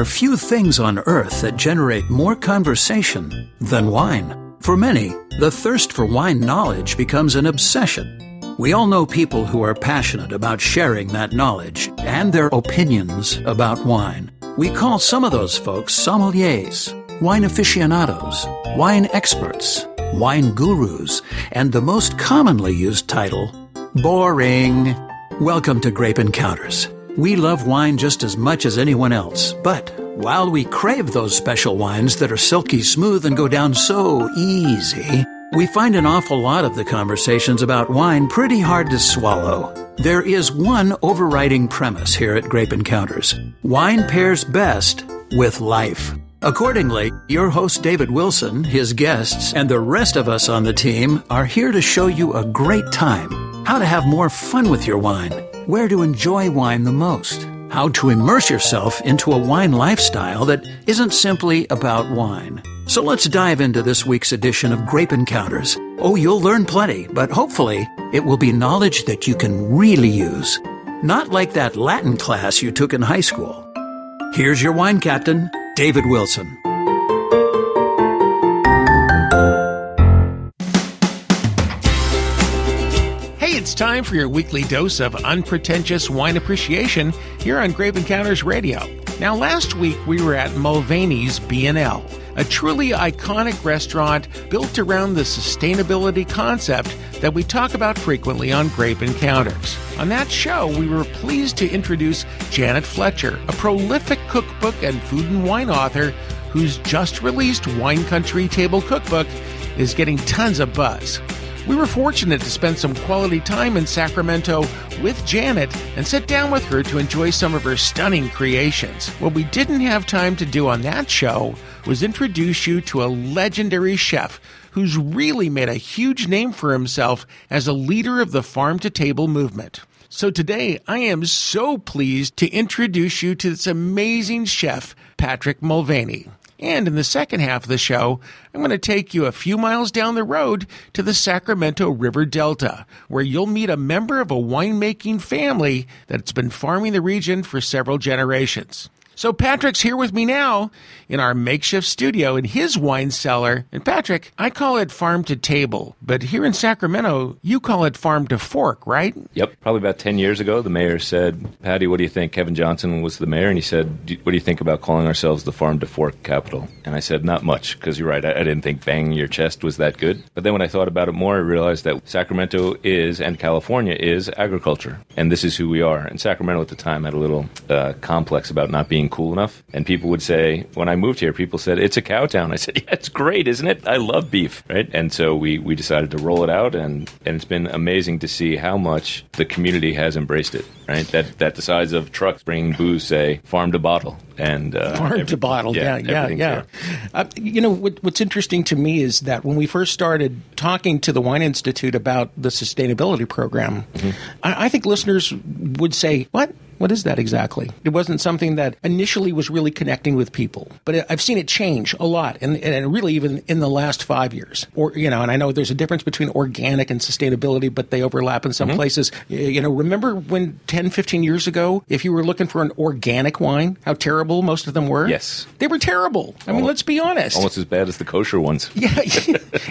are few things on earth that generate more conversation than wine. For many, the thirst for wine knowledge becomes an obsession. We all know people who are passionate about sharing that knowledge and their opinions about wine. We call some of those folks sommeliers, wine aficionados, wine experts, wine gurus, and the most commonly used title, boring. Welcome to Grape Encounters. We love wine just as much as anyone else, but while we crave those special wines that are silky smooth and go down so easy, we find an awful lot of the conversations about wine pretty hard to swallow. There is one overriding premise here at Grape Encounters. Wine pairs best with life. Accordingly, your host David Wilson, his guests, and the rest of us on the team are here to show you a great time, how to have more fun with your wine, where to enjoy wine the most, how to immerse yourself into a wine lifestyle that isn't simply about wine. So let's dive into this week's edition of Grape Encounters. Oh, you'll learn plenty, but hopefully it will be knowledge that you can really use. Not like that Latin class you took in high school. Here's your wine captain, David Wilson. Hey, it's time for your weekly dose of unpretentious wine appreciation here on Grape Encounters Radio. Now, last week we were at Mulvaney's B&L, a truly iconic restaurant built around the sustainability concept that we talk about frequently on Grape Encounters. On that show, we were pleased to introduce Janet Fletcher, a prolific cookbook and food and wine author whose just-released Wine Country Table Cookbook is getting tons of buzz. We were fortunate to spend some quality time in Sacramento with Janet and sit down with her to enjoy some of her stunning creations. What we didn't have time to do on that show was introduce you to a legendary chef who's really made a huge name for himself as a leader of the farm-to-table movement. So today, I am so pleased to introduce you to this amazing chef, Patrick Mulvaney. And in the second half of the show, I'm going to take you a few miles down the road to the Sacramento River Delta, where you'll meet a member of a winemaking family that's been farming the region for several generations. So Patrick's here with me now in our makeshift studio in his wine cellar. And Patrick, I call it farm to table, but here in Sacramento, you call it farm to fork, right? Yep. Probably about 10 years ago, the mayor said, "Patty, what do you think?" Kevin Johnson was the mayor, and he said, "What do you think about calling ourselves the farm to fork capital?" And I said, "Not much," because you're right. I didn't think banging your chest was that good. But then when I thought about it more, I realized that Sacramento is, and California is, agriculture. And this is who we are. And Sacramento at the time had a little complex about not being cool enough. And people would say, when I moved here, people said, "It's a cow town." I said, "Yeah, it's great, isn't it? I love beef." Right? And so we decided to roll it out, and it's been amazing to see how much the community has embraced it. Right? That the size of trucks bringing booze say farm to bottle. And farm to bottle. Yeah. What's interesting to me is that when we first started talking to the Wine Institute about the sustainability program, mm-hmm. I think listeners would say, "What? What is that exactly?" It wasn't something that initially was really connecting with people, but I've seen it change a lot, and really even in the last 5 years. And I know there's a difference between organic and sustainability, but they overlap in some mm-hmm. places. Remember when 10, 15 years ago, if you were looking for an organic wine, how terrible most of them were? Yes. They were terrible. I mean, let's be honest. Almost as bad as the kosher ones. Yeah,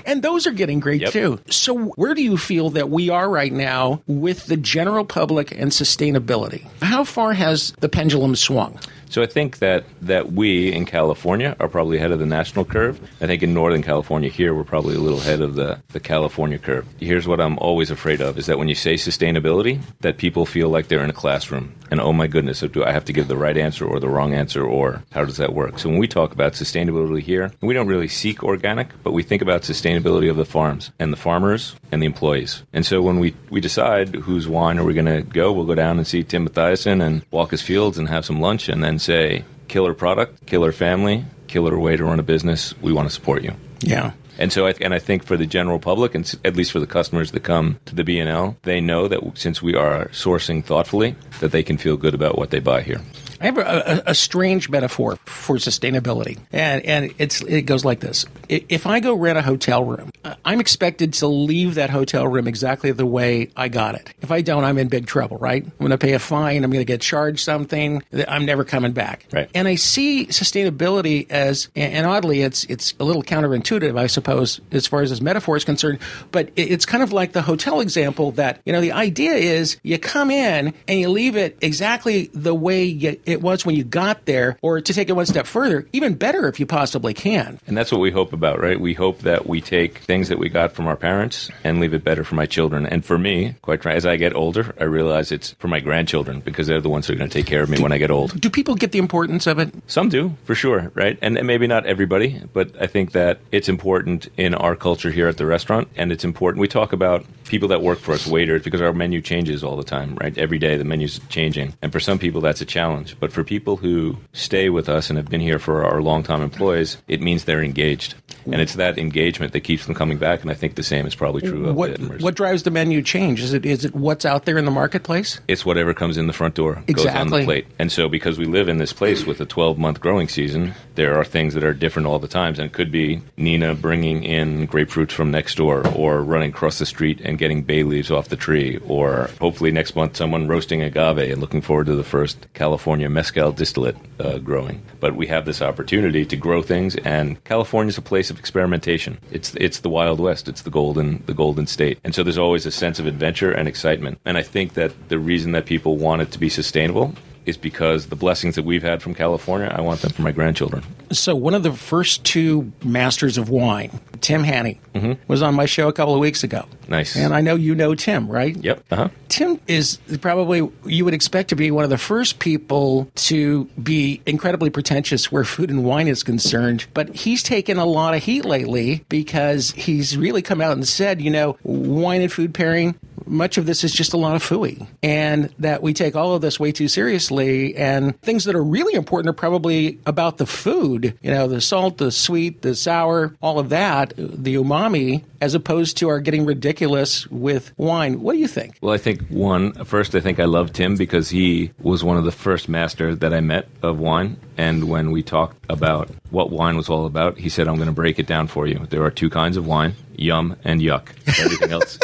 and those are getting great too. So where do you feel that we are right now with the general public and sustainability? How far has the pendulum swung? So I think that we in California are probably ahead of the national curve. I think in Northern California here, we're probably a little ahead of the California curve. Here's what I'm always afraid of, is that when you say sustainability, that people feel like they're in a classroom. And oh my goodness, so do I have to give the right answer or the wrong answer, or how does that work? So when we talk about sustainability here, we don't really seek organic, but we think about sustainability of the farms and the farmers and the employees. And so when we decide whose wine are we going to go, we'll go down and see Tim Mathiason and walk his fields and have some lunch and then say, "Killer product, killer family, killer way to run a business. We want to support you." Yeah. And so I think for the general public, and at least for the customers that come to the B&L, they know that since we are sourcing thoughtfully, that they can feel good about what they buy here. I have a strange metaphor for sustainability, and it goes like this. If I go rent a hotel room I'm expected to leave that hotel room exactly the way I got it. If I don't, I'm in big trouble, right? I'm going to pay a fine. I'm going to get charged something. I'm never coming back. Right. And I see sustainability as, and oddly, it's a little counterintuitive, I suppose, as far as this metaphor is concerned, but it's kind of like the hotel example that, you know, the idea is you come in and you leave it exactly the way it was when you got there, or to take it one step further, even better if you possibly can. And that's what we hope about, right? We hope that we take things that we got from our parents and leave it better for my children. And for me, quite frankly, as I get older, I realize it's for my grandchildren because they're the ones who are going to take care of me when I get old. Do people get the importance of it? Some do, for sure, right? And maybe not everybody, but I think that it's important in our culture here at the restaurant, and it's important. We talk about people that work for us, waiters, because our menu changes all the time, right? Every day the menu's changing. And for some people, that's a challenge. But for people who stay with us and have been here for our longtime employees, it means they're engaged. And it's that engagement that keeps them coming back, and I think the same is probably true of Dittmers. What drives the menu change? Is it what's out there in the marketplace? It's whatever comes in the front door, goes on the plate. And so because we live in this place with a 12-month growing season, there are things that are different all the times, and it could be Nina bringing in grapefruits from next door, or running across the street and getting bay leaves off the tree, or hopefully next month someone roasting agave and looking forward to the first California mezcal distillate growing. But we have this opportunity to grow things, and California's a place of experimentation. It's the Wild West. It's the golden state. And so there's always a sense of adventure and excitement. And I think that the reason that people want it to be sustainable is because the blessings that we've had from California, I want them for my grandchildren. So one of the first two masters of wine, Tim Hanny, was on my show a couple of weeks ago. Nice. And I know you know Tim, right? Yep. Uh-huh. Tim is probably, you would expect to be one of the first people to be incredibly pretentious where food and wine is concerned, but he's taken a lot of heat lately because he's really come out and said, you know, wine and food pairing, much of this is just a lot of phooey, and that we take all of this way too seriously, and things that are really important are probably about the food, you know, the salt, the sweet, the sour, all of that, the umami, as opposed to our getting ridiculous with wine. What do you think? Well, I think, I love Tim because he was one of the first masters that I met of wine, and when we talked about what wine was all about, he said, I'm going to break it down for you. There are two kinds of wine, yum and yuck. Everything else...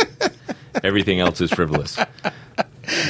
Everything else is frivolous.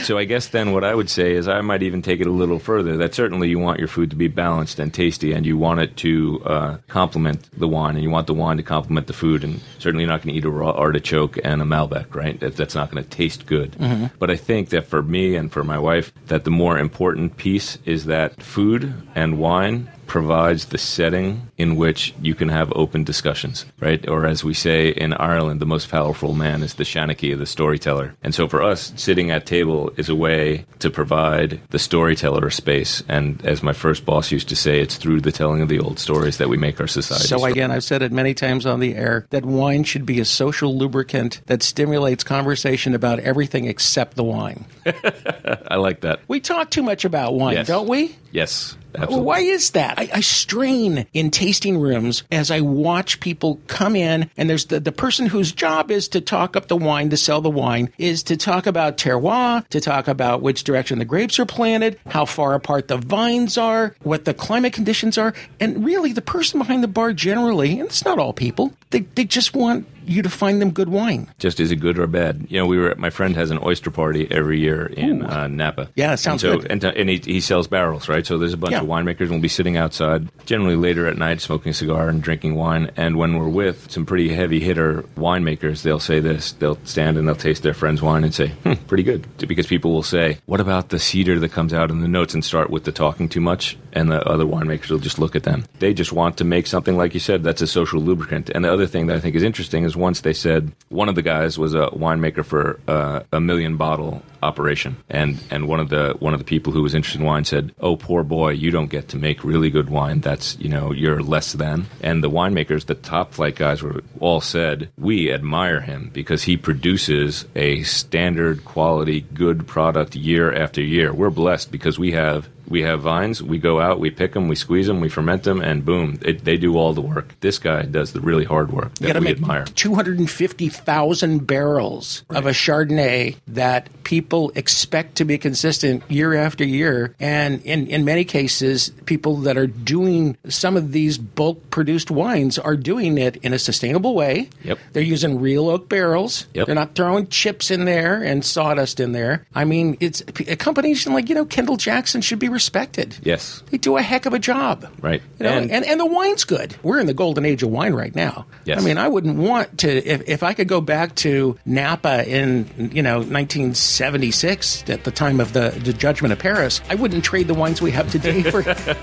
So I guess then what I would say is I might even take it a little further, that certainly you want your food to be balanced and tasty, and you want it to complement the wine, and you want the wine to complement the food, and certainly you're not going to eat a raw artichoke and a Malbec, right? That's not going to taste good. Mm-hmm. But I think that for me and for my wife, that the more important piece is that food and wine provides the setting in which you can have open discussions, right? Or as we say in Ireland, the most powerful man is the Shanachie, the storyteller. And so for us, sitting at table is a way to provide the storyteller space. And as my first boss used to say, it's through the telling of the old stories that we make our society. So again, I've said it many times on the air, that wine should be a social lubricant that stimulates conversation about everything except the wine. I like that. We talk too much about wine, don't we? Yes. Absolutely. Well, why is that? I strain in tasting rooms as I watch people come in, and there's the person whose job is to talk up the wine, to sell the wine, is to talk about terroir, to talk about which direction the grapes are planted, how far apart the vines are, what the climate conditions are, and really the person behind the bar generally, and it's not all people, they just want you to find them good wine. Just is it good or bad? You know, my friend has an oyster party every year in Napa. Yeah, that sounds good. And he sells barrels, right? So there's a bunch of winemakers, and we'll be sitting outside, generally later at night, smoking a cigar and drinking wine. And when we're with some pretty heavy hitter winemakers, they'll say this. They'll stand and they'll taste their friend's wine and say, pretty good. Because people will say, what about the cedar that comes out in the notes, and start with the talking too much, and the other winemakers will just look at them. They just want to make something, like you said, that's a social lubricant. And the other thing that I think is interesting is once they said, one of the guys was a winemaker for a 1 million bottle operation, and one of the people who was interested in wine said, oh, poor boy, you don't get to make really good wine. That's, you know, you're less than. And the winemakers, the top flight guys, were all said, we admire him because he produces a standard quality good product year after year. We're blessed because we have We have vines. We go out, we pick them, we squeeze them, we ferment them, and boom, they do all the work. This guy does the really hard work that we admire. 250,000 barrels of a Chardonnay that people expect to be consistent year after year. And in many cases, people that are doing some of these bulk-produced wines are doing it in a sustainable way. Yep. They're using real oak barrels. Yep. They're not throwing chips in there and sawdust in there. I mean, it's a combination like, you know, Kendall Jackson should be respected. Yes. They do a heck of a job. Right. You know, and the wine's good. We're in the golden age of wine right now. Yes. I mean, I wouldn't want to, if I could go back to Napa in, you know, 1976 at the time of the Judgment of Paris, I wouldn't trade the wines we have today for,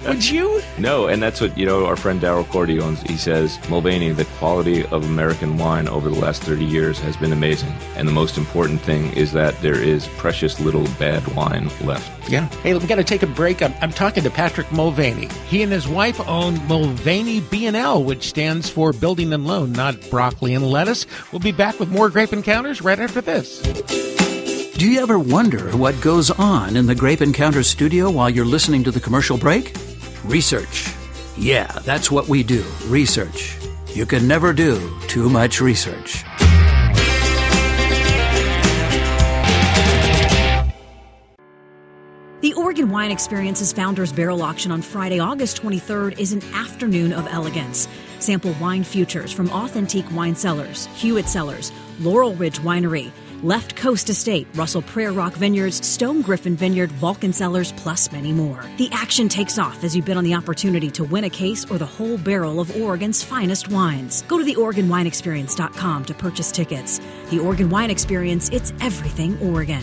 would you? No, and that's what, you know, our friend Darryl Cordy owns. He says, Mulvaney, the quality of American wine over the last 30 years has been amazing. And the most important thing is that there is precious little bad wine left. Yeah. Hey, we've got to take a break. I'm talking to Patrick Mulvaney. He and his wife own Mulvaney B&L, which stands for Building and Loan, not Broccoli and Lettuce. We'll be back with more Grape Encounters right after this. Do you ever wonder what goes on in the Grape Encounters studio while you're listening to the commercial break? Research. Yeah, that's what we do. Research. You can never do too much research. The Oregon Wine Experience's Founders Barrel Auction on Friday, August 23rd, is an afternoon of elegance. Sample wine futures from Authentique Wine Cellars, Hewitt Cellars, Laurel Ridge Winery, Left Coast Estate, Russell Prayer Rock Vineyards, Stone Griffin Vineyard, Vulcan Cellars, plus many more. The action takes off as you bid on the opportunity to win a case or the whole barrel of Oregon's finest wines. Go to theoregonwineexperience.com to purchase tickets. The Oregon Wine Experience, it's everything Oregon.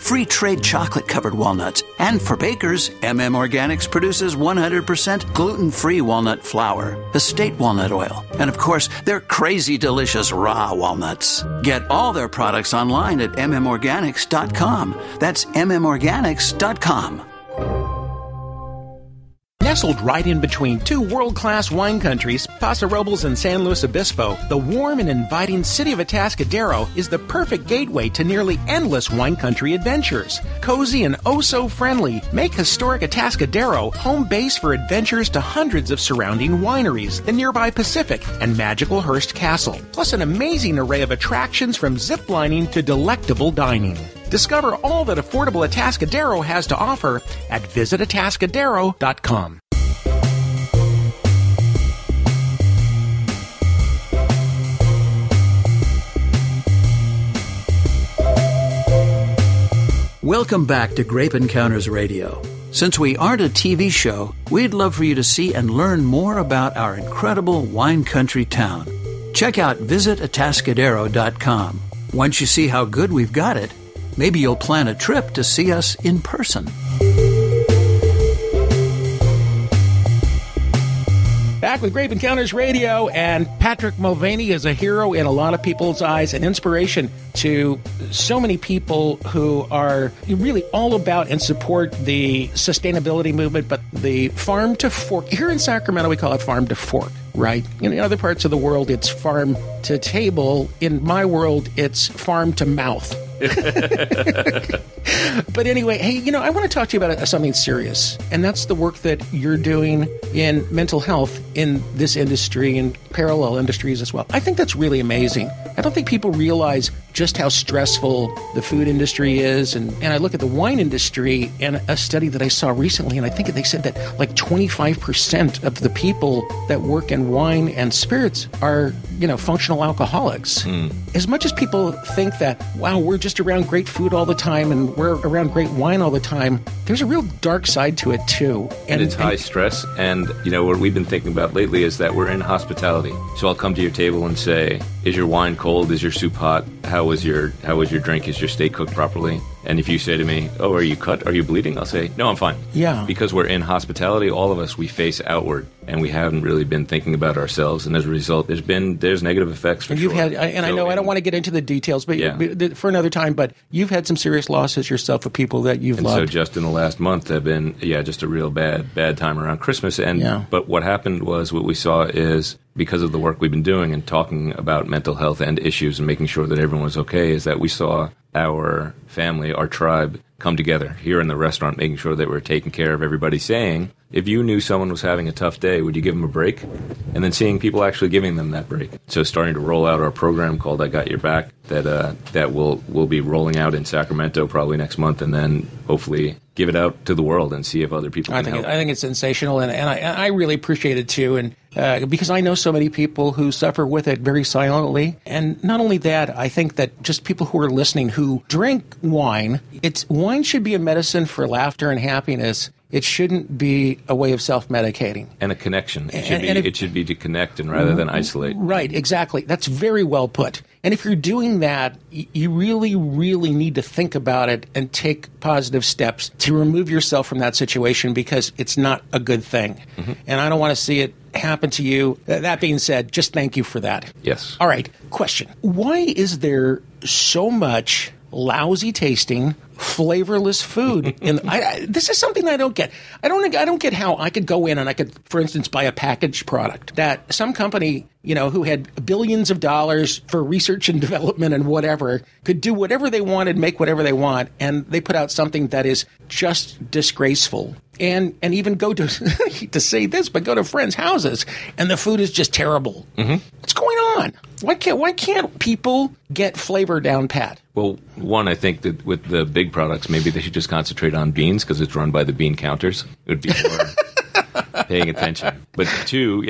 free trade chocolate-covered walnuts, and for bakers, MM Organics produces 100% gluten-free walnut flour, estate walnut oil, and of course, their crazy delicious raw walnuts. Get all their products online at mmorganics.com. That's mmorganics.com. Nestled right in between two world-class wine countries, Paso Robles and San Luis Obispo, the warm and inviting city of Atascadero is the perfect gateway to nearly endless wine country adventures. Cozy and oh-so-friendly, make historic Atascadero home base for adventures to hundreds of surrounding wineries, the nearby Pacific, and magical Hearst Castle, plus an amazing array of attractions from zip-lining to delectable dining. Discover all that affordable Atascadero has to offer at visitatascadero.com. Welcome back to Grape Encounters Radio. Since we aren't a TV show, we'd love for you to see and learn more about our incredible wine country town. Check out visitatascadero.com. Once you see how good we've got it, maybe you'll plan a trip to see us in person. Back with Grape Encounters Radio, and Patrick Mulvaney is a hero in a lot of people's eyes, an inspiration to so many people who are really all about and support the sustainability movement, but the farm to fork. Here in Sacramento, we call it farm to fork, right? In other parts of the world, it's farm to table. In my world, it's farm to mouth. But anyway, hey, you know, I want to talk to you about something serious, and that's the work that you're doing in mental health in this industry and parallel industries as well. I think that's really amazing. I don't think people realize just how stressful the food industry is, and I look at the wine industry and a study that I saw recently, and I think they said that like 25% of the people that work in wine and spirits are functional alcoholics. As much as people think that, wow, we're just around great food all the time and we're around great wine all the time, there's a real dark side to it, too. And it's high stress. And, what we've been thinking about lately is that we're in hospitality. So I'll come to your table and say, is your wine cold? Is your soup hot? How was your drink? Is your steak cooked properly? And if you say to me, oh, are you cut? Are you bleeding? I'll say, no, I'm fine. Yeah. Because we're in hospitality, all of us, we face outward. And we haven't really been thinking about ourselves. And as a result, there's negative effects for sure. I don't want to get into the details for another time, but you've had some serious losses yourself of people that you've loved. And so just in the last month, I've been, just a real bad time around Christmas. But what happened was what we saw is, because of the work we've been doing and talking about mental health and issues and making sure that everyone was okay, is that we saw our family, our tribe, come together here in the restaurant, making sure that we're taking care of everybody, saying, if you knew someone was having a tough day, would you give them a break? And then seeing people actually giving them that break. So starting to roll out our program called I Got Your Back that we'll be rolling out in Sacramento probably next month, and then hopefully give it out to the world and see if other people can help. I think it's sensational, and I really appreciate it too, and because I know so many people who suffer with it very silently. And not only that, I think that just people who are listening who drink wine, wine should be a medicine for laughter and happiness. It shouldn't be a way of self-medicating. And a connection. It should be to connect and rather than isolate. Right, exactly. That's very well put. And if you're doing that, you really, really need to think about it and take positive steps to remove yourself from that situation, because it's not a good thing. Mm-hmm. And I don't want to see it happen to you. That being said, just thank you for that. Yes. All right, question. Why is there so much lousy tasting, flavorless food? And this is something I don't get. I don't get how I could go in and I could, for instance, buy a packaged product that some company, who had billions of dollars for research and development and whatever, could do whatever they wanted, make whatever they want, and they put out something that is just disgraceful. And even go to, I hate to say this, but go to friends' houses, and the food is just terrible. Mm-hmm. What's going on? Why can't people get flavor down pat? Well, one, I think that with the big products, maybe they should just concentrate on beans, because it's run by the bean counters. It would be more paying attention. But two,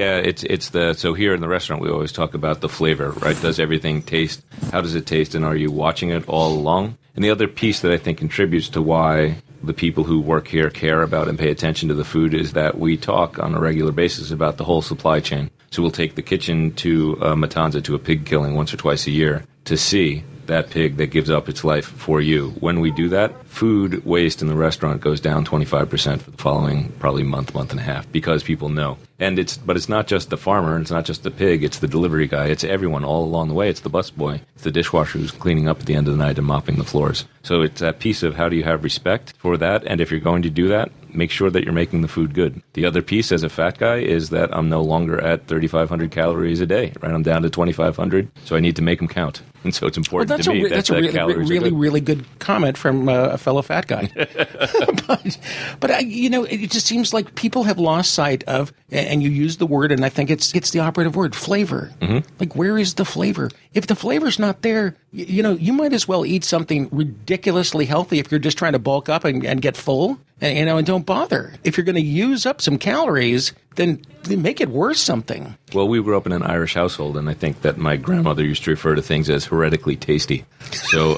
so here in the restaurant, we always talk about the flavor, right? Does everything taste? How does it taste? And are you watching it all along? And the other piece that I think contributes to why the people who work here care about and pay attention to the food is that we talk on a regular basis about the whole supply chain. So we'll take the kitchen to Matanza to a pig killing once or twice a year to see that pig that gives up its life for you. When we do that, food waste in the restaurant goes down 25% for the following probably month and a half, because people know. And it's not just the farmer, it's not just the pig, it's the delivery guy, it's everyone all along the way, it's the busboy, it's the dishwasher who's cleaning up at the end of the night and mopping the floors. So it's that piece of how do you have respect for that, and if you're going to do that, make sure that you're making the food good. The other piece as a fat guy is that I'm no longer at 3,500 calories a day, right? I'm down to 2,500, so I need to make them count. And so it's important to me. That's a really good comment from a fellow fat guy. But it just seems like people have lost sight of, and you use the word, and I think it's the operative word, flavor. Mm-hmm. Like, where is the flavor? If the flavor's not there, you might as well eat something ridiculously healthy if you're just trying to bulk up and get full. And don't bother. If you're going to use up some calories, then make it worth something. Well, we grew up in an Irish household, and I think that my grandmother used to refer to things as heretically tasty. So,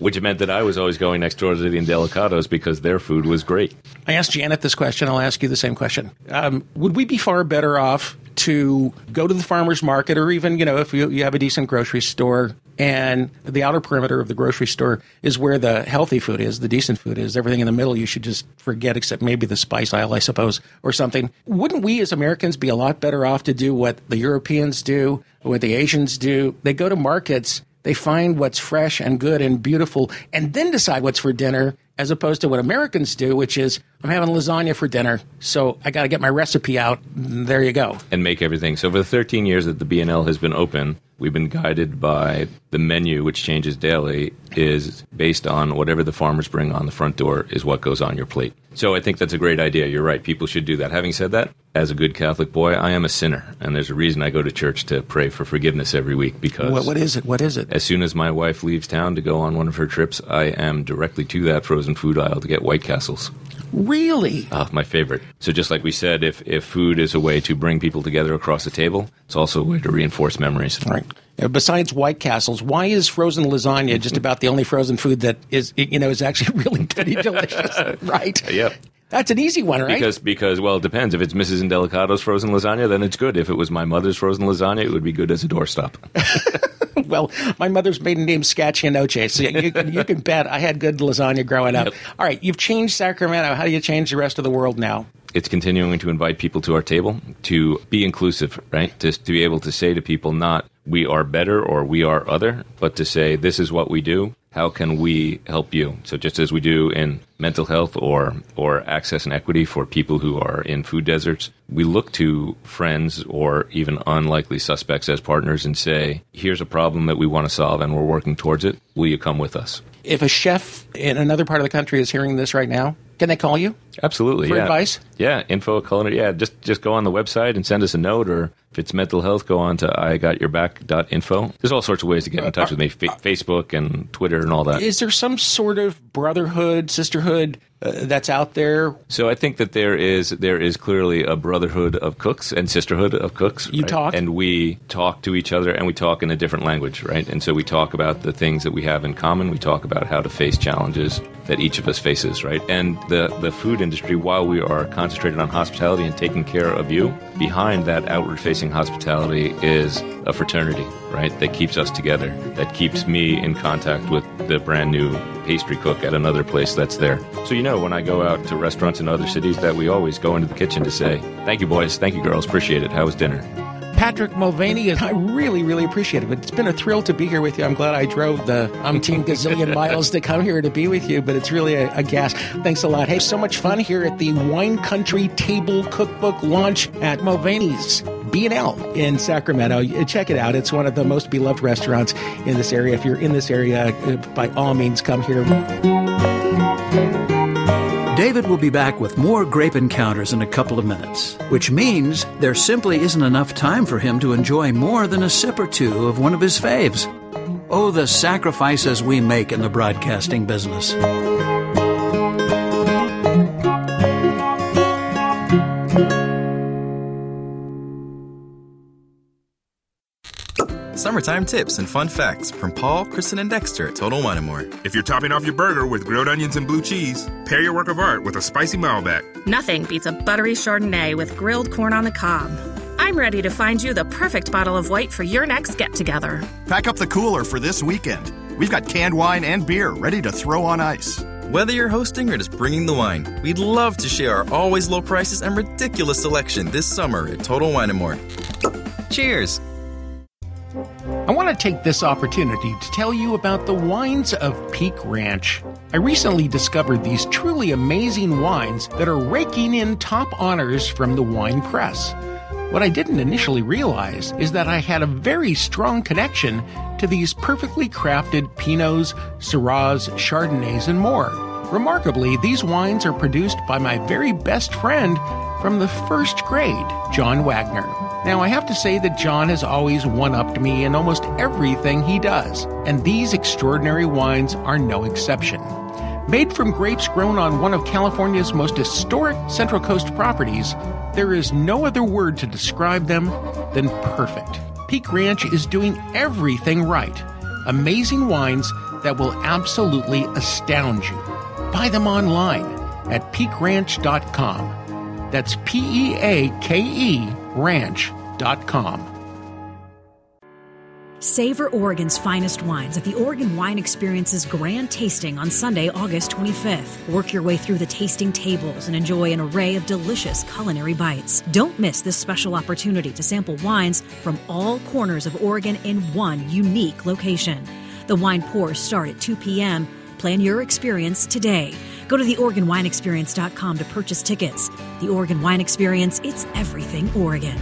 which meant that I was always going next door to the Indelicados because their food was great. I asked Janet this question. I'll ask you the same question. Would we be far better off to go to the farmer's market, or even, if you have a decent grocery store, and the outer perimeter of the grocery store is where the healthy food is, the decent food is. Everything in the middle you should just forget, except maybe the spice aisle, I suppose, or something. Wouldn't we as Americans be a lot better off to do what the Europeans do, what the Asians do? They go to markets, they find what's fresh and good and beautiful, and then decide what's for dinner, as opposed to what Americans do, which is, I'm having lasagna for dinner, so I got to get my recipe out. There you go. And make everything. So for the 13 years that the B&L has been open, we've been guided by the menu, which changes daily, is based on whatever the farmers bring on the front door is what goes on your plate. So I think that's a great idea. You're right. People should do that. Having said that, as a good Catholic boy, I am a sinner. And there's a reason I go to church to pray for forgiveness every week, because... What is it? As soon as my wife leaves town to go on one of her trips, I am directly to that frozen food aisle to get White Castles. Really? My favorite. So just like we said, if food is a way to bring people together across the table, it's also a way to reinforce memories. All right. Besides White Castles, why is frozen lasagna just about the only frozen food that is, you know, is actually really pretty delicious, right? Yep. That's an easy one, right? Because well, it depends. If it's Mrs. Indelicado's frozen lasagna, then it's good. If it was my mother's frozen lasagna, it would be good as a doorstop. Well, my mother's maiden name's Scaccianoce, so you can bet I had good lasagna growing up. Yep. All right, you've changed Sacramento. How do you change the rest of the world now? It's continuing to invite people to our table, to be inclusive, right? To be able to say to people, not we are better or we are other, but to say this is what we do. How can we help you? So just as we do in mental health or access and equity for people who are in food deserts, we look to friends or even unlikely suspects as partners and say, here's a problem that we want to solve and we're working towards it. Will you come with us? If a chef in another part of the country is hearing this right now, can they call you? Absolutely. For advice? Yeah, info@culinary. Yeah, just go on the website and send us a note, or if it's mental health, go on to igotyourback.info. There's all sorts of ways to get in touch with me, Facebook and Twitter and all that. Is there some sort of brotherhood, sisterhood that's out there? So I think that there is clearly a brotherhood of cooks and sisterhood of cooks. You right? talk? And we talk to each other, and we talk in a different language, right? And so we talk about the things that we have in common. We talk about how to face challenges that each of us faces, right? And the food industry, while we are concentrated on hospitality and taking care of you, behind that outward-facing hospitality is a fraternity, right? That keeps us together, that keeps me in contact with the brand new pastry cook at another place that's there. So, you know, when I go out to restaurants in other cities, that we always go into the kitchen to say, thank you, boys, thank you, girls, appreciate it. How was dinner? Patrick Mulvaney, and I really, really appreciate it. It's been a thrill to be here with you. I'm glad I drove the umpteen gazillion miles to come here to be with you, but it's really a gas. Thanks a lot. Hey, so much fun here at the Wine Country Table Cookbook launch at Mulvaney's B&L in Sacramento. Check it out. It's one of the most beloved restaurants in this area. If you're in this area, by all means, come here. David will be back with more Grape Encounters in a couple of minutes, which means there simply isn't enough time for him to enjoy more than a sip or two of one of his faves. Oh, the sacrifices we make in the broadcasting business. Summertime tips and fun facts from Paul, Kristen, and Dexter at Total Wine & More. If you're topping off your burger with grilled onions and blue cheese, pair your work of art with a spicy Malbec. Nothing beats a buttery Chardonnay with grilled corn on the cob. I'm ready to find you the perfect bottle of white for your next get-together. Pack up the cooler for this weekend. We've got canned wine and beer ready to throw on ice. Whether you're hosting or just bringing the wine, we'd love to share our always low prices and ridiculous selection this summer at Total Wine & More. Cheers! I want to take this opportunity to tell you about the wines of Peak Ranch. I recently discovered these truly amazing wines that are raking in top honors from the wine press. What I didn't initially realize is that I had a very strong connection to these perfectly crafted Pinots, Syrahs, Chardonnays, and more. Remarkably, these wines are produced by my very best friend from the first grade, John Wagner. Now, I have to say that John has always one-upped me in almost everything he does, and these extraordinary wines are no exception. Made from grapes grown on one of California's most historic Central Coast properties, there is no other word to describe them than perfect. Peak Ranch is doing everything right. Amazing wines that will absolutely astound you. Buy them online at peakranch.com. That's Peake ranch.com. Savor Oregon's finest wines at the Oregon Wine Experience's Grand Tasting on Sunday, August 25th. Work your way through the tasting tables and enjoy an array of delicious culinary bites. Don't miss this special opportunity to sample wines from all corners of Oregon in one unique location. The wine pours start at 2 p.m. Plan your experience today. Go to theoregonwineexperience.com to purchase tickets. The Oregon Wine Experience, it's everything Oregon.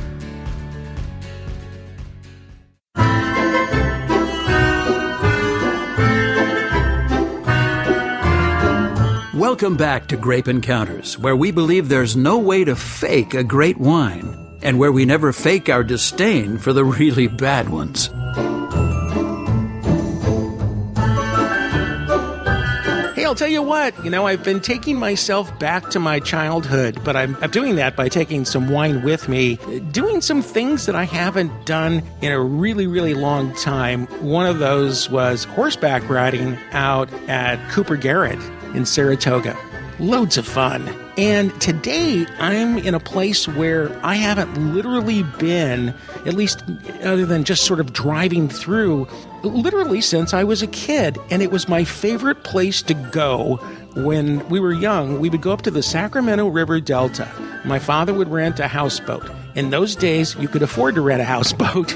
Welcome back to Grape Encounters, where we believe there's no way to fake a great wine, and where we never fake our disdain for the really bad ones. hey, I'll tell you what, you know, I've been taking myself back to my childhood, but I'm doing that by taking some wine with me, doing some things that I haven't done in a really, really long time. One of those was horseback riding out at Cooper Garrett in Saratoga. Loads of fun. And today I'm in a place where I haven't literally been, at least other than just sort of driving through, literally since I was a kid. And it was my favorite place to go when we were young. We would go up to the Sacramento River Delta. My father would rent a houseboat. In those days, you could afford to rent a houseboat.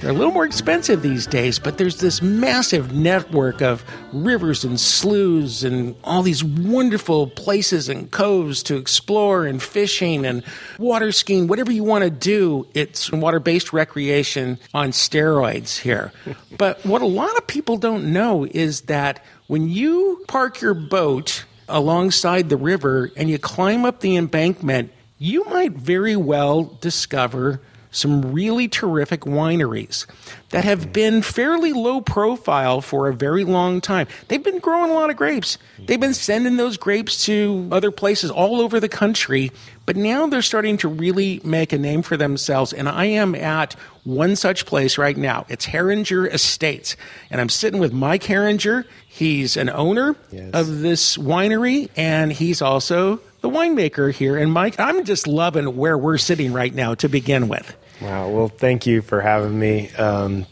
They're a little more expensive these days, but there's this massive network of rivers and sloughs and all these wonderful places and coves to explore and fishing and water skiing, whatever you want to do. It's water-based recreation on steroids here. But what a lot of people don't know is that when you park your boat alongside the river and you climb up the embankment, you might very well discover some really terrific wineries that have been fairly low profile for a very long time. They've been growing a lot of grapes. They've been sending those grapes to other places all over the country, but now they're starting to really make a name for themselves. And I am at one such place right now. It's Heringer Estates. And I'm sitting with Mike Heringer. He's an owner of this winery, and he's also the winemaker here. And Mike, I'm just loving where we're sitting right now to begin with. Wow. Well, thank you for having me.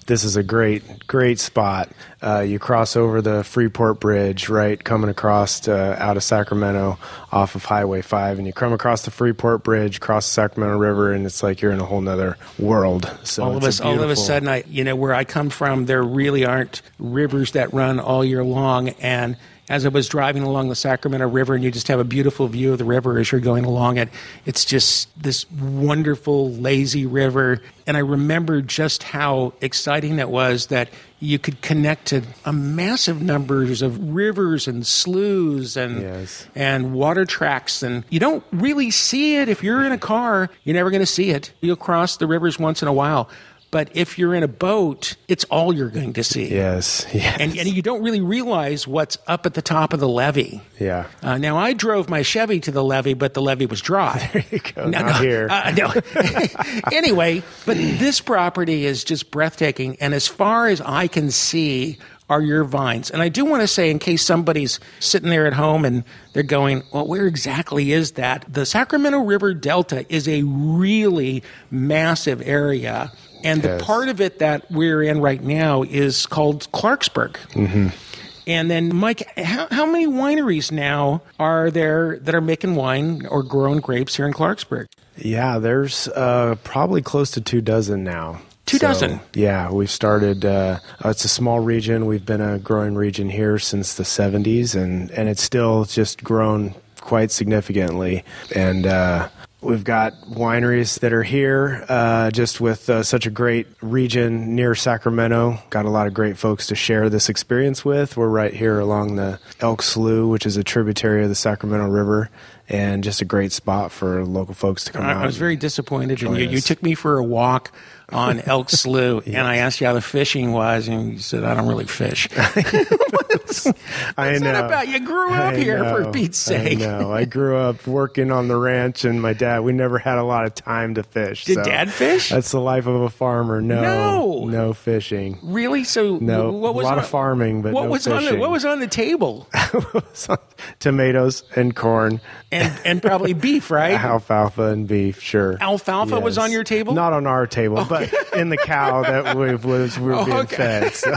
This is a great, great spot. You cross over the Freeport Bridge, right, coming across out of Sacramento off of Highway 5, and you come across the Freeport Bridge, cross the Sacramento River, and it's like you're in a whole nother world. So all of a sudden, where I come from, there really aren't rivers that run all year long, and as I was driving along the Sacramento River, and you just have a beautiful view of the river as you're going along it. It's just this wonderful, lazy river. And I remember just how exciting it was that you could connect to a massive numbers of rivers and sloughs and water tracks. And you don't really see it. If you're in a car, you're never going to see it. You'll cross the rivers once in a while. But if you're in a boat, it's all you're going to see. Yes. And you don't really realize what's up at the top of the levee. Yeah. Now, I drove my Chevy to the levee, but the levee was dry. There you go. Not here. No. Anyway, but this property is just breathtaking. And as far as I can see are your vines. And I do want to say, in case somebody's sitting there at home and they're going, well, where exactly is that? The Sacramento River Delta is a really massive area. And the part of it that we're in right now is called Clarksburg. Mm-hmm. And then, Mike, how many wineries now are there that are making wine or growing grapes here in Clarksburg? Yeah, there's probably close to 24 now. 24 Yeah, we've started, it's a small region. We've been a growing region here since the 70s, and it's still just grown quite significantly. And we've got wineries that are here just with such a great region near Sacramento. Got a lot of great folks to share this experience with. We're right here along the Elk Slough, which is a tributary of the Sacramento River, and just a great spot for local folks to come out. I was very disappointed in you. You took me for a walk on Elk Slough, and I asked you how the fishing was, and you said, I don't really fish. I know. Not about you grew up here, for Pete's sake. I grew up working on the ranch, and my dad, we never had a lot of time to fish. Did Dad fish? That's the life of a farmer. No fishing. Really? So no, what was a lot of farming, but no fishing. What was on the table? Tomatoes and corn. And probably beef, right? Alfalfa and beef, sure. Alfalfa was on your table? Not on our table, but in the cow that we were being fed. So.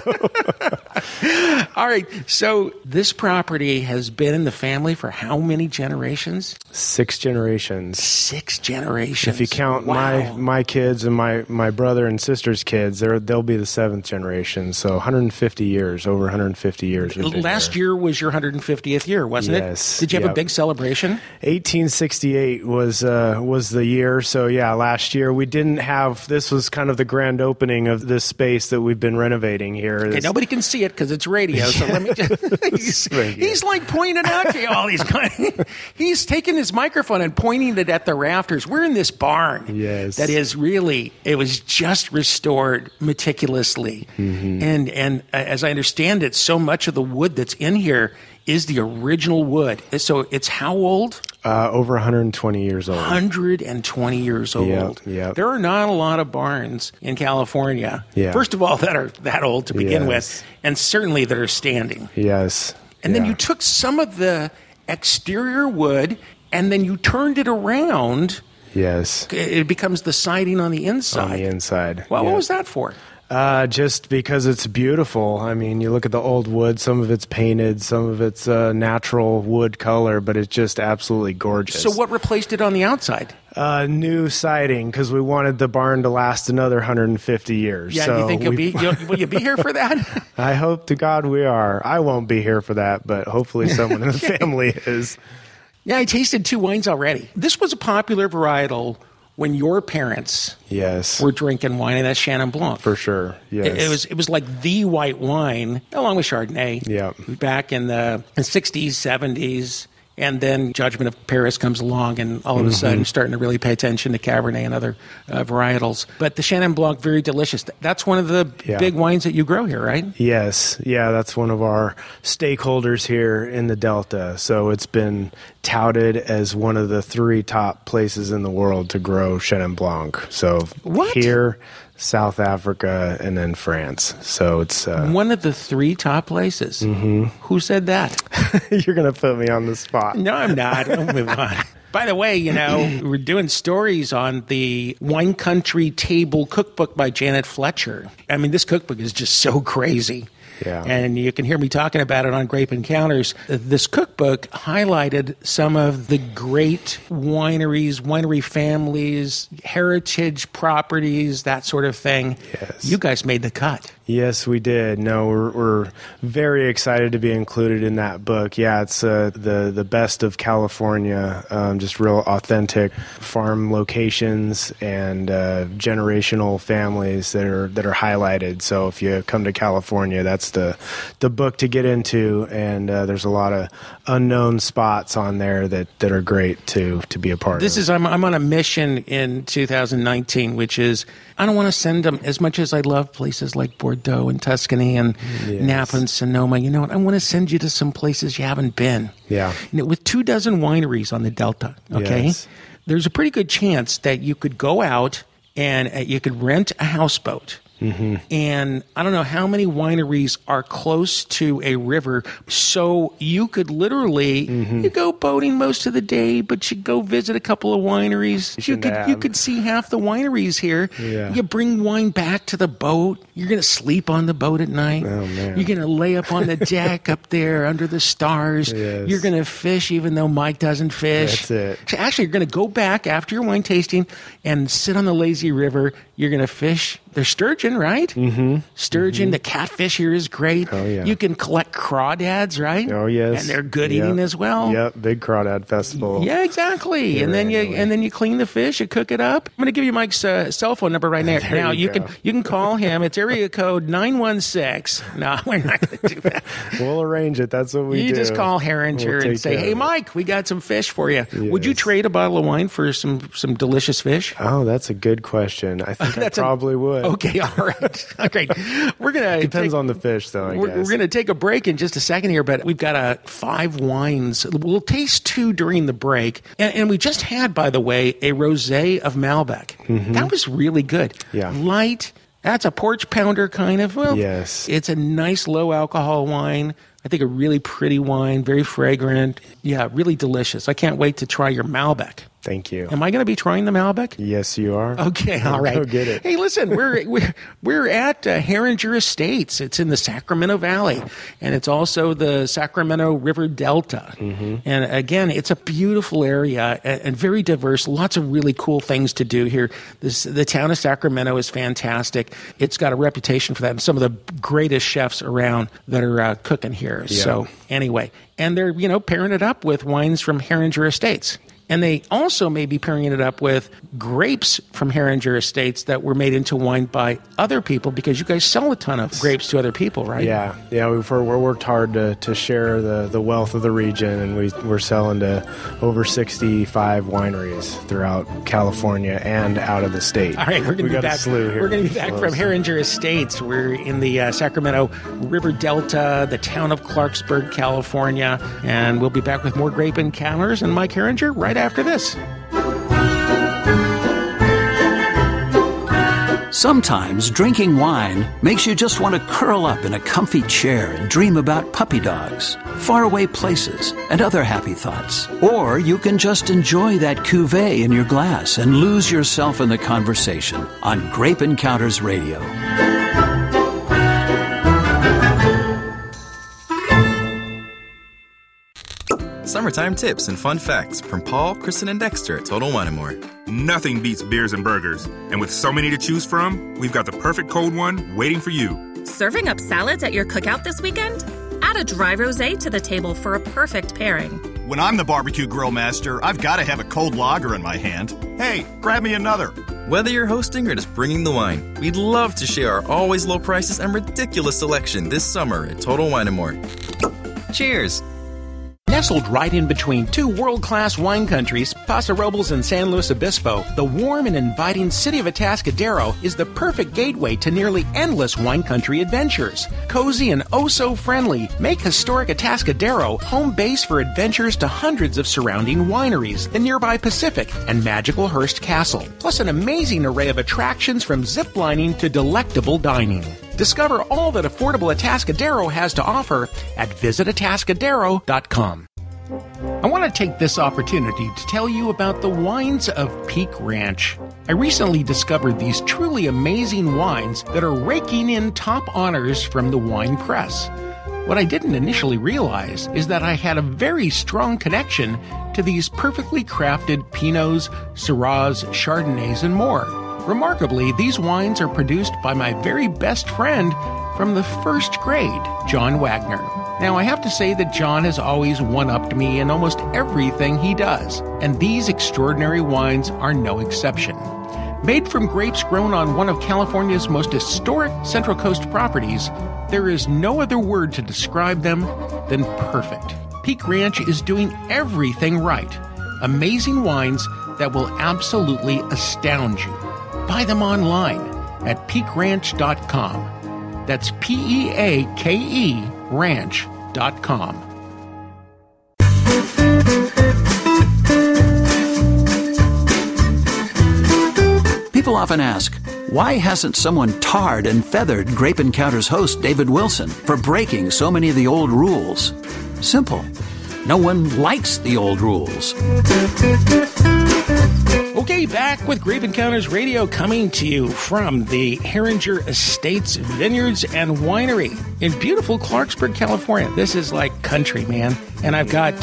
All right. So this property has been in the family for how many generations? 6 generations. 6 generations. If you count my kids and my brother and sister's kids, they'll be the 7th generation. So 150 years, over 150 years. Last year was your 150th year, wasn't it? Yes. Did you have a big celebration? 1868 was the year. So yeah, last year we didn't have, this was kind of the grand opening of this space that we've been renovating here. Okay, nobody can see it because it's radio. So let me just, he's like pointing out to you all these kinds. He's taking his microphone and pointing it at the rafters. We're in this barn. Yes. That is really, it was just restored meticulously. Mm-hmm. And as I understand it, so much of the wood that's in here is the original wood. So it's how old? Over 120 years old. 120 years old. Yep. There are not a lot of barns in California, first of all, that are that old to begin with, and certainly that are standing. And then you took some of the exterior wood and then you turned it around. It becomes the siding on the inside. Well, what was that for? Just because it's beautiful. I mean, you look at the old wood, some of it's painted, some of it's natural wood color, but it's just absolutely gorgeous. So what replaced it on the outside? New siding, because we wanted the barn to last another 150 years. Yeah, so you think will you be here for that? I hope to God we are. I won't be here for that, but hopefully someone in the family is. Yeah, I tasted two wines already. This was a popular varietal when your parents were drinking wine, and that's Chenin Blanc. For sure, yes. It was like the white wine, along with Chardonnay, back in the 60s, 70s, and then Judgment of Paris comes along, and all of a sudden, starting to really pay attention to Cabernet and other varietals. But the Chenin Blanc, very delicious. That's one of the big wines that you grow here, right? Yes. Yeah, that's one of our stakeholders here in the Delta. So it's been touted as one of the three top places in the world to grow Chenin Blanc. So here, South Africa, and then France. So it's one of the three top places. Who said that? You're going to put me on the spot. No, I'm not. We'll move on. By the way, you know, we're doing stories on the Wine Country Table Cookbook by Janet Fletcher. I mean, this cookbook is just so crazy. Yeah. And you can hear me talking about it on Grape Encounters. This cookbook highlighted some of the great wineries, winery families, heritage properties, that sort of thing. Yes. You guys made the cut. Yes, we did. No, we're very excited to be included in that book. Yeah, it's the best of California, just real authentic farm locations and generational families that are highlighted. So if you come to California, that's the book to get into. And there's a lot of unknown spots on there that are great to be a part of. I'm on a mission in 2019, which is I don't want to send them as much as I love places like Bordeaux and Tuscany and Napa and Sonoma. You know what? I want to send you to some places you haven't been. Yeah. You know, with 2 dozen wineries on the Delta, okay, there's a pretty good chance that you could go out and you could rent a houseboat. And I don't know how many wineries are close to a river, so you could literally you go boating most of the day, but you go visit a couple of wineries. You could see half the wineries here. Yeah. You bring wine back to the boat. You're going to sleep on the boat at night. Oh, man. You're going to lay up on the deck up there under the stars. Yes. You're going to fish, even though Mike doesn't fish. That's it. So actually, you're going to go back after your wine tasting and sit on the lazy river. You're going to fish. There's sturgeon, right? The catfish here is great. Oh, yeah. You can collect crawdads, right? Oh, yes. And they're good eating as well. Yep, big crawdad festival. Yeah, exactly. Yeah, and then you clean the fish, you cook it up. I'm going to give you Mike's cell phone number right now. Now you can call him. It's area code 916. No, we're not going to do that. We'll arrange it. That's what we do. You just call Heringer and say, "Hey, Mike, we got some fish for you. Yes. Would you trade a bottle of wine for some delicious fish?" Oh, that's a good question. I think I probably would. Okay, all right. Okay, we're gonna depends on the fish, though. We're gonna take a break in just a second here, but we've got 5 wines. We'll taste 2 during the break, and we just had, by the way, a rosé of Malbec. That was really good. Yeah, light. That's a porch pounder kind of. Well, yes, it's a nice low alcohol wine. I think a really pretty wine, very fragrant. Yeah, really delicious. I can't wait to try your Malbec. Thank you. Am I going to be trying the Malbec? Yes, you are. Okay, all right. Go get it. Hey, listen, we're at Heringer Estates. It's in the Sacramento Valley, and it's also the Sacramento River Delta. And again, it's a beautiful area and very diverse. Lots of really cool things to do here. The town of Sacramento is fantastic. It's got a reputation for that, and some of the greatest chefs around that are cooking here. Yeah. So anyway, and they're pairing it up with wines from Heringer Estates. And they also may be pairing it up with grapes from Heringer Estates that were made into wine by other people, because you guys sell a ton of grapes to other people, right? Yeah. We've worked hard to share the wealth of the region, and we're selling to over 65 wineries throughout California and out of the state. All right, we're going to be back from Heringer Estates. We're in the Sacramento River Delta, the town of Clarksburg, California, and we'll be back with more Grape Encounters and Mike Heringer right after this. Sometimes drinking wine makes you just want to curl up in a comfy chair and dream about puppy dogs, faraway places, and other happy thoughts. Or you can just enjoy that cuvée in your glass and lose yourself in the conversation on Grape Encounters Radio. Summertime tips and fun facts from Paul, Kristen, and Dexter at Total Wine & More. Nothing beats beers and burgers. And with so many to choose from, we've got the perfect cold one waiting for you. Serving up salads at your cookout this weekend? Add a dry rosé to the table for a perfect pairing. When I'm the barbecue grill master, I've got to have a cold lager in my hand. Hey, grab me another. Whether you're hosting or just bringing the wine, we'd love to share our always low prices and ridiculous selection this summer at Total Wine & More. Cheers! Nestled right in between two world-class wine countries, Paso Robles and San Luis Obispo, the warm and inviting city of Atascadero is the perfect gateway to nearly endless wine country adventures. Cozy and oh-so-friendly, make historic Atascadero home base for adventures to hundreds of surrounding wineries, the nearby Pacific, and magical Hearst Castle, plus an amazing array of attractions from ziplining to delectable dining. Discover all that affordable Atascadero has to offer at visitatascadero.com. I want to take this opportunity to tell you about the wines of Peak Ranch. I recently discovered these truly amazing wines that are raking in top honors from the wine press. What I didn't initially realize is that I had a very strong connection to these perfectly crafted Pinots, Syrahs, Chardonnays, and more. Remarkably, these wines are produced by my very best friend from the first grade, John Wagner. Now, I have to say that John has always one-upped me in almost everything he does, and these extraordinary wines are no exception. Made from grapes grown on one of California's most historic Central Coast properties, there is no other word to describe them than perfect. Peak Ranch is doing everything right. Amazing wines that will absolutely astound you. Buy them online at peakranch.com. That's P-E-A-K-E ranch.com. People often ask, why hasn't someone tarred and feathered Grape Encounters host David Wilson for breaking so many of the old rules? Simple. No one likes the old rules. Okay, back with Grape Encounters Radio, coming to you from the Heringer Estates Vineyards and Winery in beautiful Clarksburg, California. This is like country, man. And I've got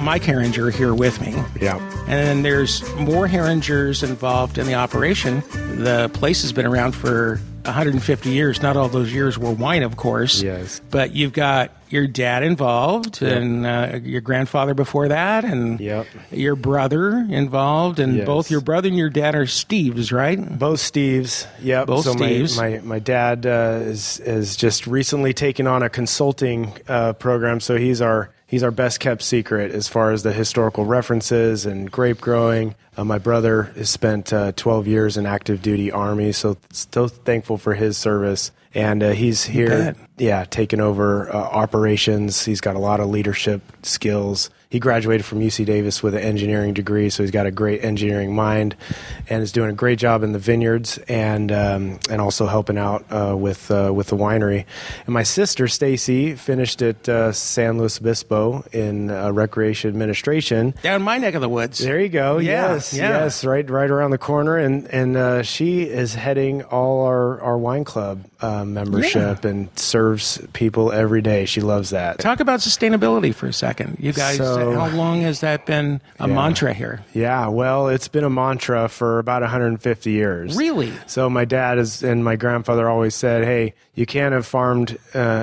Mike Heringer here with me. Yeah. And then there's more Herringers involved in the operation. The place has been around for 150 years. Not all those years were wine, of course. Yes. But you've got your dad involved, yep, and your grandfather before that, and yep, your brother involved, and yes, both your brother and your dad are Steves, right? Both Steves, yep. Both so Steves. My dad is just recently taken on a consulting program, so he's our best kept secret as far as the historical references and grape growing. My brother has spent 12 years in active duty Army, so thankful for his service. And he's here, yeah, taking over operations. He's got a lot of leadership skills. He graduated from UC Davis with an engineering degree, so he's got a great engineering mind and is doing a great job in the vineyards and also helping out with the winery. And my sister, Stacy, finished at San Luis Obispo in recreation administration. Down my neck of the woods. There you go. Yeah, yes, right around the corner. And she is heading all our wine club membership, yeah, and serves people every day. She loves that. Talk about sustainability for a second. You guys... So, how long has that been a mantra here? Yeah, well, it's been a mantra for about 150 years. Really? So my dad and my grandfather always said, hey, you can't have farmed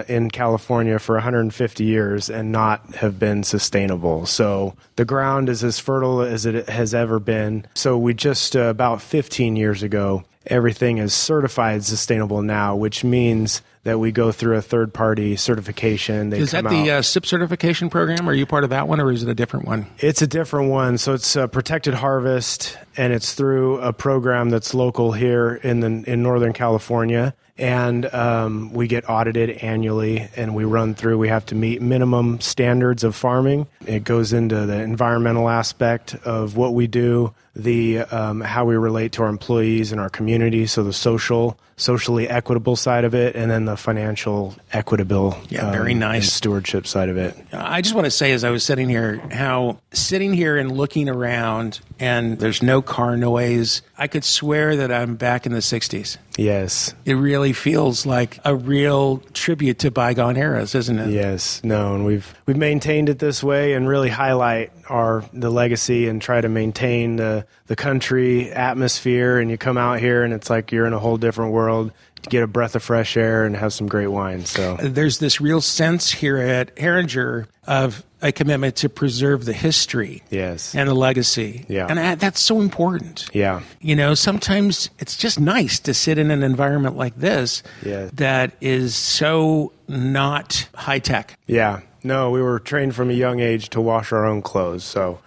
in California for 150 years and not have been sustainable. So the ground is as fertile as it has ever been. So we just about 15 years ago, everything is certified sustainable now, which means that we go through a third-party certification. Is that the SIP certification program? Are you part of that one, or is it a different one? It's a different one. So it's a protected harvest, and it's through a program that's local here in Northern California. And we get audited annually, and we run through. We have to meet minimum standards of farming. It goes into the environmental aspect of what we do, how we relate to our employees and our community, so the socially equitable side of it, and then the financial equitable very nice stewardship side of it. I just want to say, as I was sitting here, how sitting here and looking around, and there's no car noise, I could swear that I'm back in the 60s. Yes. It really feels like a real tribute to bygone eras, isn't it? Yes. No, and we've maintained it this way and really highlight the legacy and try to maintain the country atmosphere. And you come out here and it's like you're in a whole different world. Get a breath of fresh air and have some great wine. So there's this real sense here at Heringer of a commitment to preserve the history, yes, and the legacy, yeah, and that's so important. Yeah, you know, sometimes it's just nice to sit in an environment like this, yes, that is so not high tech. Yeah, no, we were trained from a young age to wash our own clothes, so.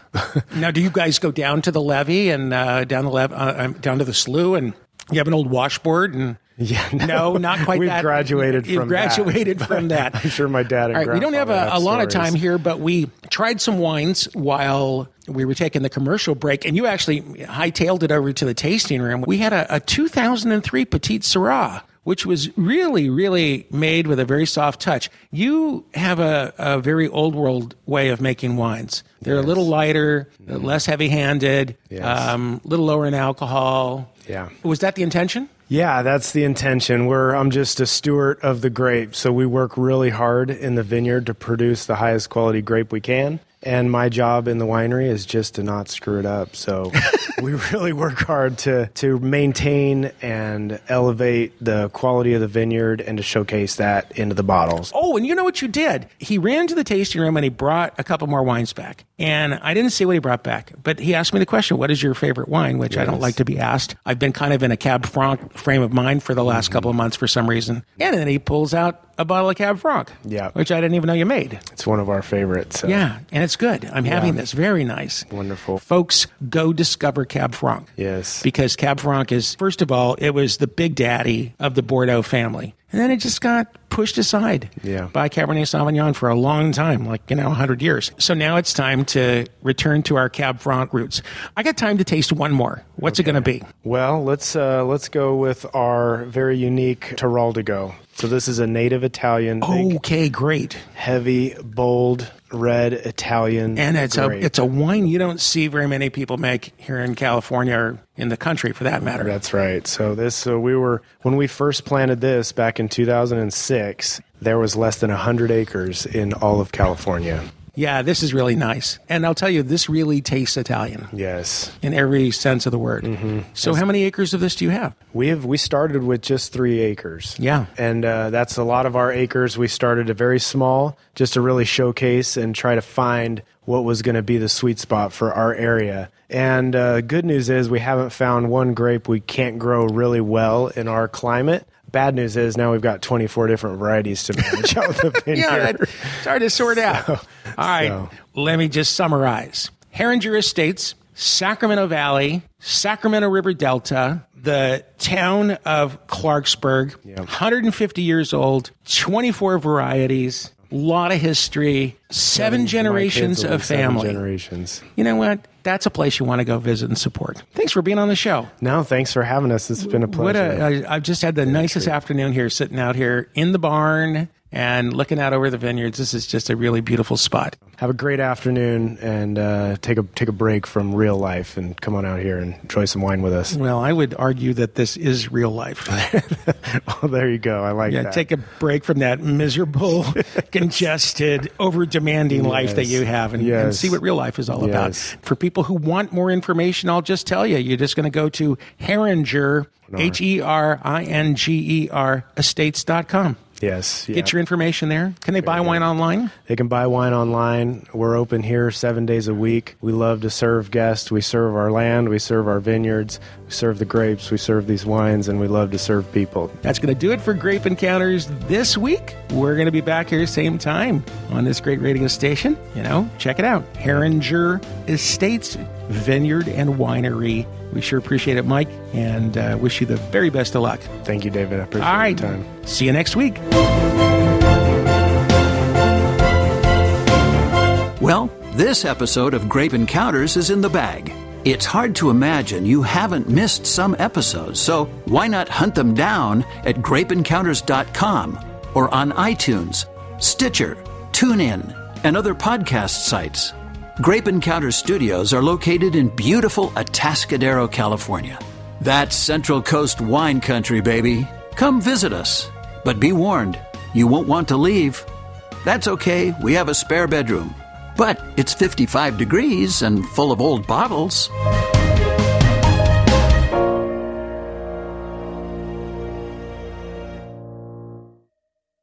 Now, do you guys go down to the levee and down to the slough, and you have an old washboard and? Yeah, no, not quite. We've graduated from that. I'm sure my dad and grandfather. All right, we don't have a lot of time here, but we tried some wines while we were taking the commercial break, and you actually hightailed it over to the tasting room. We had a 2003 Petite Syrah, which was really, really made with a very soft touch. You have a very old world way of making wines. They're a little lighter, less heavy-handed, a little lower in alcohol. Yeah. Was that the intention? Yeah, that's the intention. I'm just a steward of the grape. So we work really hard in the vineyard to produce the highest quality grape we can. And my job in the winery is just to not screw it up. So we really work hard to maintain and elevate the quality of the vineyard and to showcase that into the bottles. Oh, and you know what you did? He ran to the tasting room and he brought a couple more wines back. And I didn't see what he brought back, but he asked me the question, what is your favorite wine? Which I don't like to be asked. I've been kind of in a Cab Franc frame of mind for the last couple of months for some reason. And then he pulls out a bottle of Cab Franc, which I didn't even know you made. It's one of our favorites. So. Yeah, and it's good. I'm having this. Very nice. Wonderful. Folks, go discover Cab Franc. Yes. Because Cab Franc is, first of all, it was the big daddy of the Bordeaux family. And then it just got pushed aside by Cabernet Sauvignon for a long time, 100 years. So now it's time to return to our Cab Franc roots. I got time to taste one more. What's it going to be? Well, let's go with our very unique Taraldigo. So this is a native Italian. Okay, great. Heavy, bold, red Italian. And it's a wine you don't see very many people make here in California or in the country for that matter. That's right. So when we first planted this back in 2006, there was less than 100 acres in all of California. Yeah, this is really nice. And I'll tell you, this really tastes Italian. Yes. In every sense of the word. Mm-hmm. So how many acres of this do you have? We started with just 3 acres. Yeah. And that's a lot of our acres. We started very small just to really showcase and try to find what was going to be the sweet spot for our area. And good news is we haven't found one grape we can't grow really well in our climate. Bad news is now we've got 24 different varieties to manage out the vineyard. It's hard to sort out. All right, let me just summarize. Heringer Estates, Sacramento Valley, Sacramento River Delta, the town of Clarksburg, 150 years old, 24 varieties, a lot of history, seven generations of family. You know what? That's a place you want to go visit and support. Thanks for being on the show. No, thanks for having us. It's been a pleasure. I've just had the nicest afternoon here, sitting out here in the barn and looking out over the vineyards. This is just a really beautiful spot. Have a great afternoon, and take a break from real life and come on out here and enjoy some wine with us. Well, I would argue that this is real life. Well, there you go. I like that. Yeah, take a break from that miserable, congested, over-demanding life that you have, and see what real life is all about. For people who want more information, I'll just tell you, you're just going to go to Heringer, Heringer, estates.com. Yes. Yeah. Get your information there. Can they buy wine online? They can buy wine online. We're open here 7 days a week. We love to serve guests. We serve our land. We serve our vineyards. We serve the grapes. We serve these wines, and we love to serve people. That's going to do it for Grape Encounters this week. We're going to be back here same time on this great radio station. You know, check it out. Heringer Estates Vineyard and Winery. We sure appreciate it, Mike, and wish you the very best of luck. Thank you, David. I appreciate your time. See you next week. Well, this episode of Grape Encounters is in the bag. It's hard to imagine you haven't missed some episodes, so why not hunt them down at grapeencounters.com or on iTunes, Stitcher, TuneIn, and other podcast sites. Grape Encounters Studios are located in beautiful Atascadero, California. That's Central Coast wine country, baby. Come visit us. But be warned, you won't want to leave. That's okay, we have a spare bedroom. But it's 55 degrees and full of old bottles.